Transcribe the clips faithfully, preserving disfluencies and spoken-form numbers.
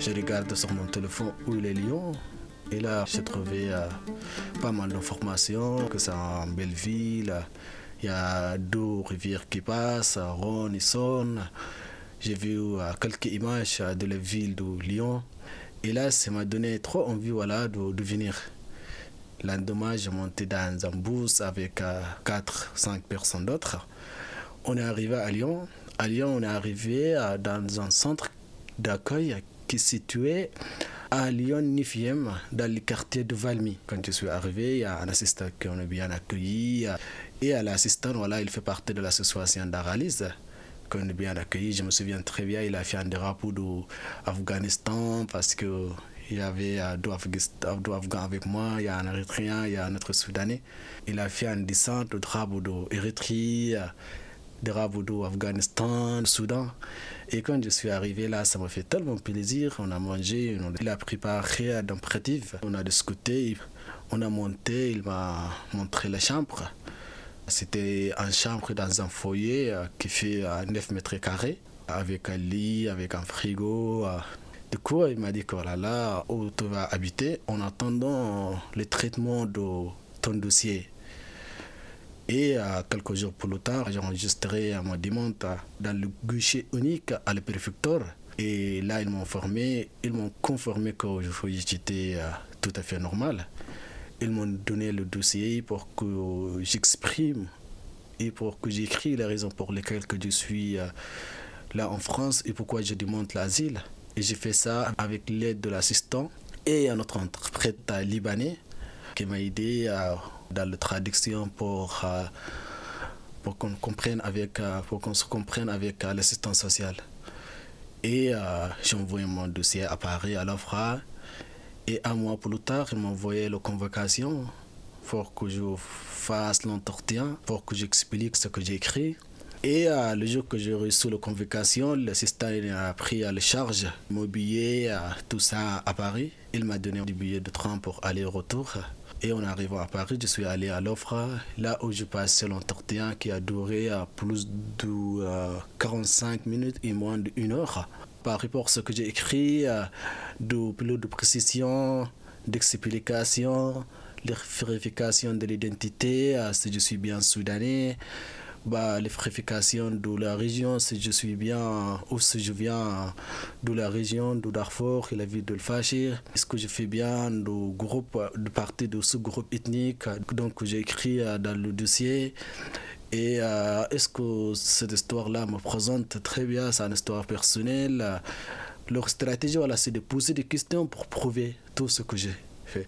Je regarde sur mon téléphone où il est Lyon. Et là, j'ai trouvé euh, pas mal d'informations, que c'est une belle ville. Il y a deux rivières qui passent, Rhône et Saône. J'ai vu euh, quelques images de la ville de Lyon. Et là, ça m'a donné trop envie voilà, de, de venir. Le lendemain, j'ai monté dans un bus avec euh, quatre à cinq personnes d'autres. On est arrivé à Lyon. À Lyon, on est arrivé euh, dans un centre d'accueil qui est situé à Lyon neuvième, dans le quartier de Valmy. Quand je suis arrivé, il y a un assistant qu'on a bien accueilli. Et l'assistant, voilà, il fait partie de l'association d'Aralis, qu'on a bien accueilli. Je me souviens très bien, il a fait un drapeau d'Afghanistan parce qu'il y avait deux Afghans avec moi, il y a un Érythréen, il y a un autre Soudanais. Il a fait un dessin de drapeau d'Érythrée, drapeau d'Afghanistan, Soudan. Et quand je suis arrivé là, ça m'a fait tellement plaisir. On a mangé, il a préparé un apéritif, on a discuté, on a monté, il m'a montré la chambre. C'était une chambre dans un foyer qui fait neuf mètres carrés, avec un lit, avec un frigo. Du coup, il m'a dit que voilà, là où tu vas habiter en attendant le traitement de ton dossier. Et euh, quelques jours plus tard, j'ai enregistré euh, ma demande dans le guichet unique à la préfecture. Et là, ils m'ont informé, ils m'ont confirmé que j'étais euh, tout à fait normal. Ils m'ont donné le dossier pour que j'exprime et pour que j'écris les raisons pour lesquelles que je suis euh, là en France et pourquoi je demande l'asile. Et j'ai fait ça avec l'aide de l'assistant et un autre interprète libanais qui m'a aidé à... Euh, dans la traduction pour, euh, pour qu'on comprenne avec, pour qu'on se comprenne avec euh, l'assistance sociale. Et euh, j'ai envoyé mon dossier à Paris, à l'O F R A. Et un mois plus tard, ils m'ont envoyé la convocation pour que je fasse l'entretien, pour que j'explique ce que j'ai écrit. Et euh, le jour que j'ai reçu la convocation, l'assistant a pris à la charge mon billet, euh, tout ça à Paris. Il m'a donné des billets de train pour aller-retour. Et en arrivant à Paris, je suis allé à l'O F R A, là où je passais l'entretien qui a duré plus de quarante-cinq minutes et moins d'une heure. Par rapport à ce que j'ai écrit, de plus de précision, d'explication, de vérification de l'identité, si je suis bien soudanais, bah, la vérification de la région, si je suis bien ou si je viens de la région de Darfour et la ville de Al-Fashir. Est-ce que je fais bien du groupe, de partie de ce groupe ethnique donc j'ai écrit dans le dossier. Et euh, est-ce que cette histoire-là me présente très bien, c'est une histoire personnelle. Leur stratégie, voilà, c'est de poser des questions pour prouver tout ce que j'ai fait.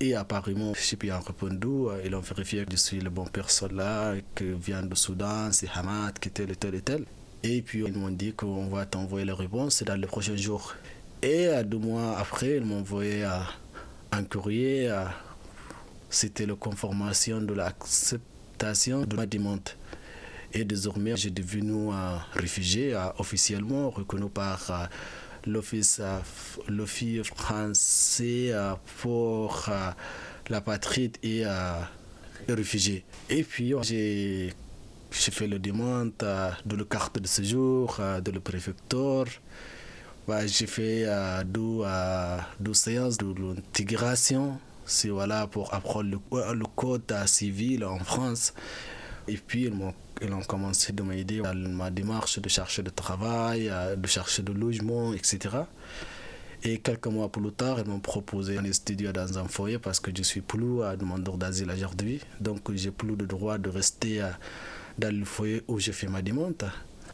Et apparemment, j'ai bien répondu, ils ont vérifié que je suis la bonne personne là, que vient du Soudan, c'est Hamad, qui tel et tel et tel. Et puis ils m'ont dit qu'on va t'envoyer les réponses dans les prochains jours. Et deux mois après, ils m'ont envoyé un courrier, c'était la confirmation de l'acceptation de ma demande. Et désormais, j'ai devenu un réfugié officiellement reconnu par l'Office français pour la patrie et les réfugiés. Et puis j'ai fait la demande de la carte de séjour, de la préfecture. J'ai fait deux, deux séances de l'intégration, c'est voilà, pour apprendre le, le code civil en France. Et puis ils m'ont Ils ont commencé de m'aider dans ma démarche de chercher de travail, de chercher de logement, et cetera. Et quelques mois plus tard, ils m'ont proposé un studio dans un foyer parce que je suis plus demandeur d'asile aujourd'hui. Donc, j'ai plus le droit de rester dans le foyer où j'ai fait ma demande.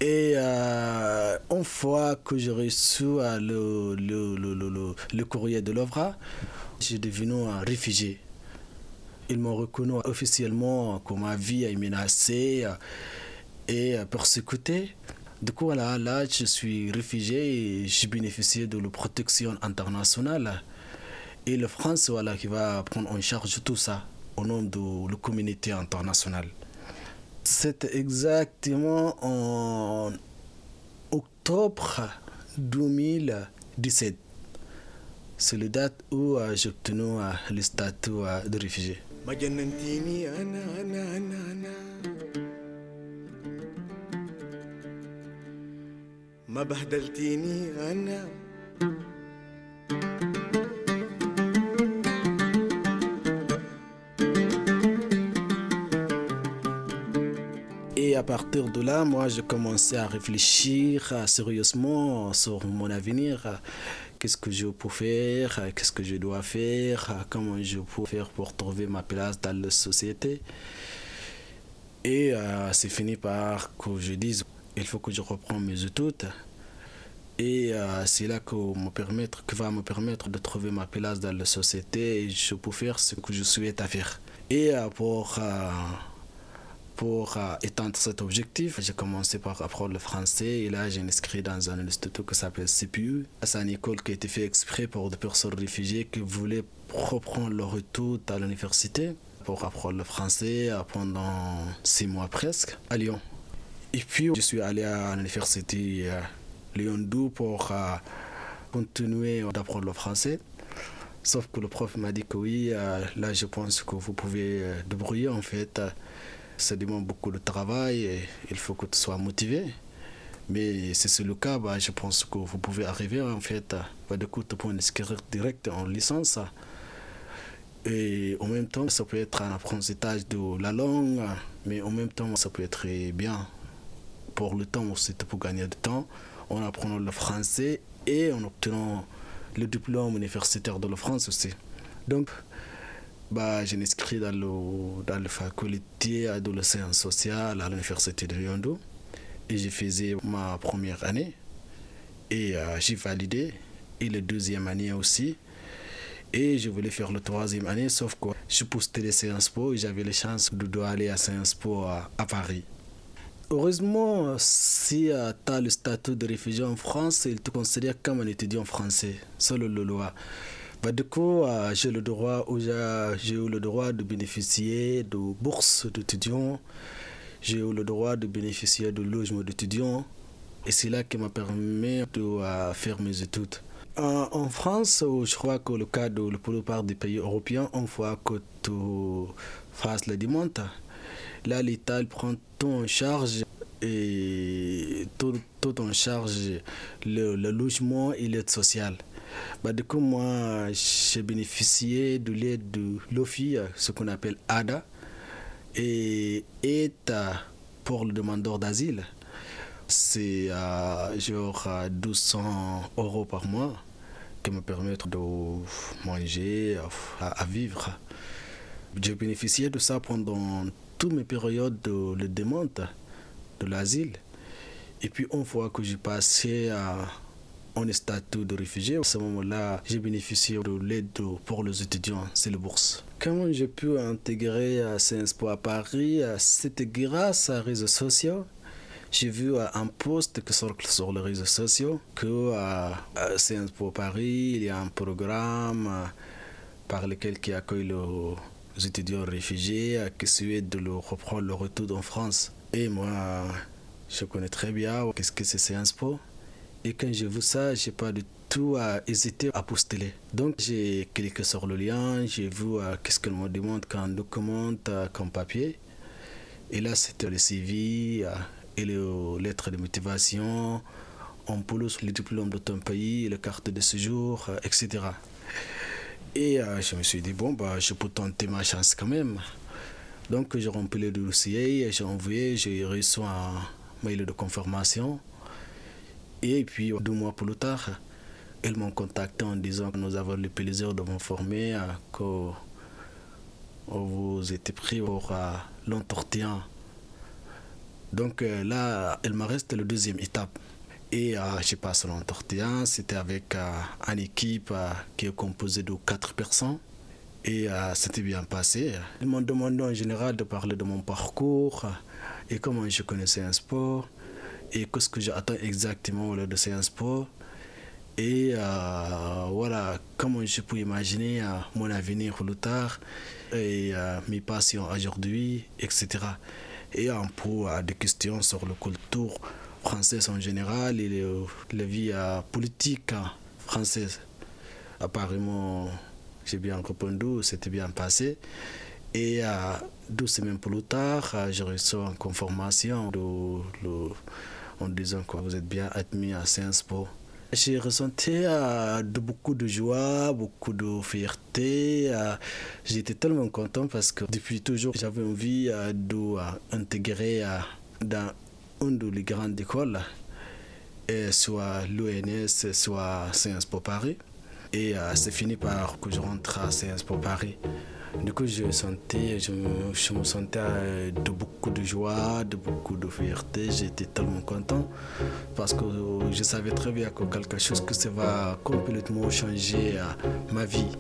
Et euh, une fois que j'ai reçu le, le, le, le, le courrier de l'O F R A, j'ai devenu un réfugié. Ils m'ont reconnu officiellement que ma vie est menacée et persécutée. Du coup, là, là je suis réfugié et je bénéficie de la protection internationale. Et la France, voilà, qui va prendre en charge tout ça au nom de la communauté internationale. C'est exactement en octobre deux mille dix-sept. C'est la date où j'ai obtenu le statut de réfugié. مجننتيني أنا أنا أنا أنا ما بهدلتيني أنا Et à partir de là, moi, j'ai commencé à réfléchir à, sérieusement sur mon avenir. Qu'est-ce que je peux faire? Qu'est-ce que je dois faire? Comment je peux faire pour trouver ma place dans la société? Et euh, c'est fini par que je dise, il faut que je reprends mes études. Et euh, c'est là que me permettre, que va me permettre de trouver ma place dans la société et je peux faire ce que je souhaite faire. Et euh, pour... Euh, Pour euh, étendre cet objectif, j'ai commencé par apprendre le français et là j'ai inscrit dans un institut qui s'appelle C P E. C'est une école qui a été faite exprès pour des personnes réfugiées qui voulaient reprendre leur retour à l'université pour apprendre le français pendant six mois presque à Lyon. Et puis je suis allé à l'université euh, Lyon deux pour euh, continuer d'apprendre le français. Sauf que le prof m'a dit que oui, euh, là je pense que vous pouvez euh, débrouiller en fait. Euh, Ça demande beaucoup de travail et il faut que tu sois motivé. Mais si c'est le cas, bah, je pense que vous pouvez arriver en fait. Bah, du coup, tu peux inscrire direct en licence. Et en même temps, ça peut être un apprentissage de la langue, mais en même temps, ça peut être bien pour le temps aussi. Tu peux gagner du temps en apprenant le français et en obtenant le diplôme universitaire de la France aussi. Donc, Bah, j'ai inscrit dans le, dans le faculté de la sciences sociales à l'université de Lyon deux et j'ai fait ma première année et euh, j'ai validé et la deuxième année aussi et je voulais faire la troisième année sauf que je postulais Sciences Po et j'avais la chance de, de aller à Sciences Po à, à Paris. Heureusement, si euh, tu as le statut de réfugié en France, ils te considèrent comme un étudiant français, selon la loi. Bah, du coup, euh, j'ai, le droit, j'ai, j'ai eu le droit de bénéficier de bourses d'étudiants, j'ai eu le droit de bénéficier de logements d'étudiants et c'est là qui m'a permis de euh, faire mes études. Euh, en France, je crois que le cas de la plupart des pays européens, une fois que tu fasses la demande, là l'État prend tout en charge. Et tout, tout en charge, le, le logement et l'aide sociale. Bah, du coup, moi, j'ai bénéficié de l'aide de l'O F I, ce qu'on appelle A D A, et aide pour le demandeur d'asile. C'est euh, genre deux cents euros par mois qui me permettent de manger, à, à vivre. J'ai bénéficié de ça pendant toutes mes périodes de, de demande. De l'asile. Et puis une fois que j'ai passé à un statut de réfugié, à ce moment-là, j'ai bénéficié de l'aide pour les étudiants, c'est la bourse. Comment j'ai pu intégrer Sciences Po à Paris? C'était grâce aux réseaux sociaux. J'ai vu un post qui sort sur les réseaux sociaux que à Sciences Po Paris, il y a un programme par lequel qui accueille les étudiants réfugiés qui souhaitent de leur reprendre leur retour en France. Et moi, je connais très bien qu'est-ce que c'est Sciences Po. Et quand j'ai vu ça, je n'ai pas du tout à hésiter à postuler. Donc j'ai cliqué sur le lien, j'ai vu uh, qu'est-ce qu'on me demande comme document, uh, comme papier. Et là, c'était le C V uh, et les uh, lettres de motivation, en plus le diplôme de ton pays, la carte de séjour, uh, et cetera. Et uh, je me suis dit, bon, bah, je peux tenter ma chance quand même. Donc j'ai rempli le dossier, j'ai envoyé, j'ai reçu un mail de confirmation. Et puis deux mois plus tard, ils m'ont contacté en disant que nous avons le plaisir de vous informer que vous étiez pris pour l'entretien. Donc là, il me reste la deuxième étape. Et j'ai passé l'entretien, c'était avec une équipe qui est composée de quatre personnes. Et euh, c'était bien passé. Ils m'ont demandé en général de parler de mon parcours et comment je connais Sciences Po et qu'est-ce que j'attends exactement de Sciences Po. Et euh, voilà, comment je peux imaginer euh, mon avenir plus tard et euh, mes passions aujourd'hui, et cetera. Et un peu euh, des questions sur la culture française en général et le, la vie euh, politique française. Apparemment, j'ai bien répondu, c'était bien passé. Et euh, deux semaines plus tard, euh, j'ai reçu une confirmation de, de, en disant que vous êtes bien admis à Sciences Po. j'ai ressenti euh, de, beaucoup de joie, beaucoup de fierté. Euh, j'étais tellement content parce que depuis toujours, j'avais envie euh, d'intégrer euh, dans une des grandes écoles, et soit l'O N S, soit Sciences Po Paris. Et euh, c'est fini par que je rentre à Sciences Po Paris. Du coup, je, sentais, je, je me sentais de beaucoup de joie, de beaucoup de fierté. J'étais tellement content parce que je savais très bien que quelque chose que ça va complètement changer ma vie.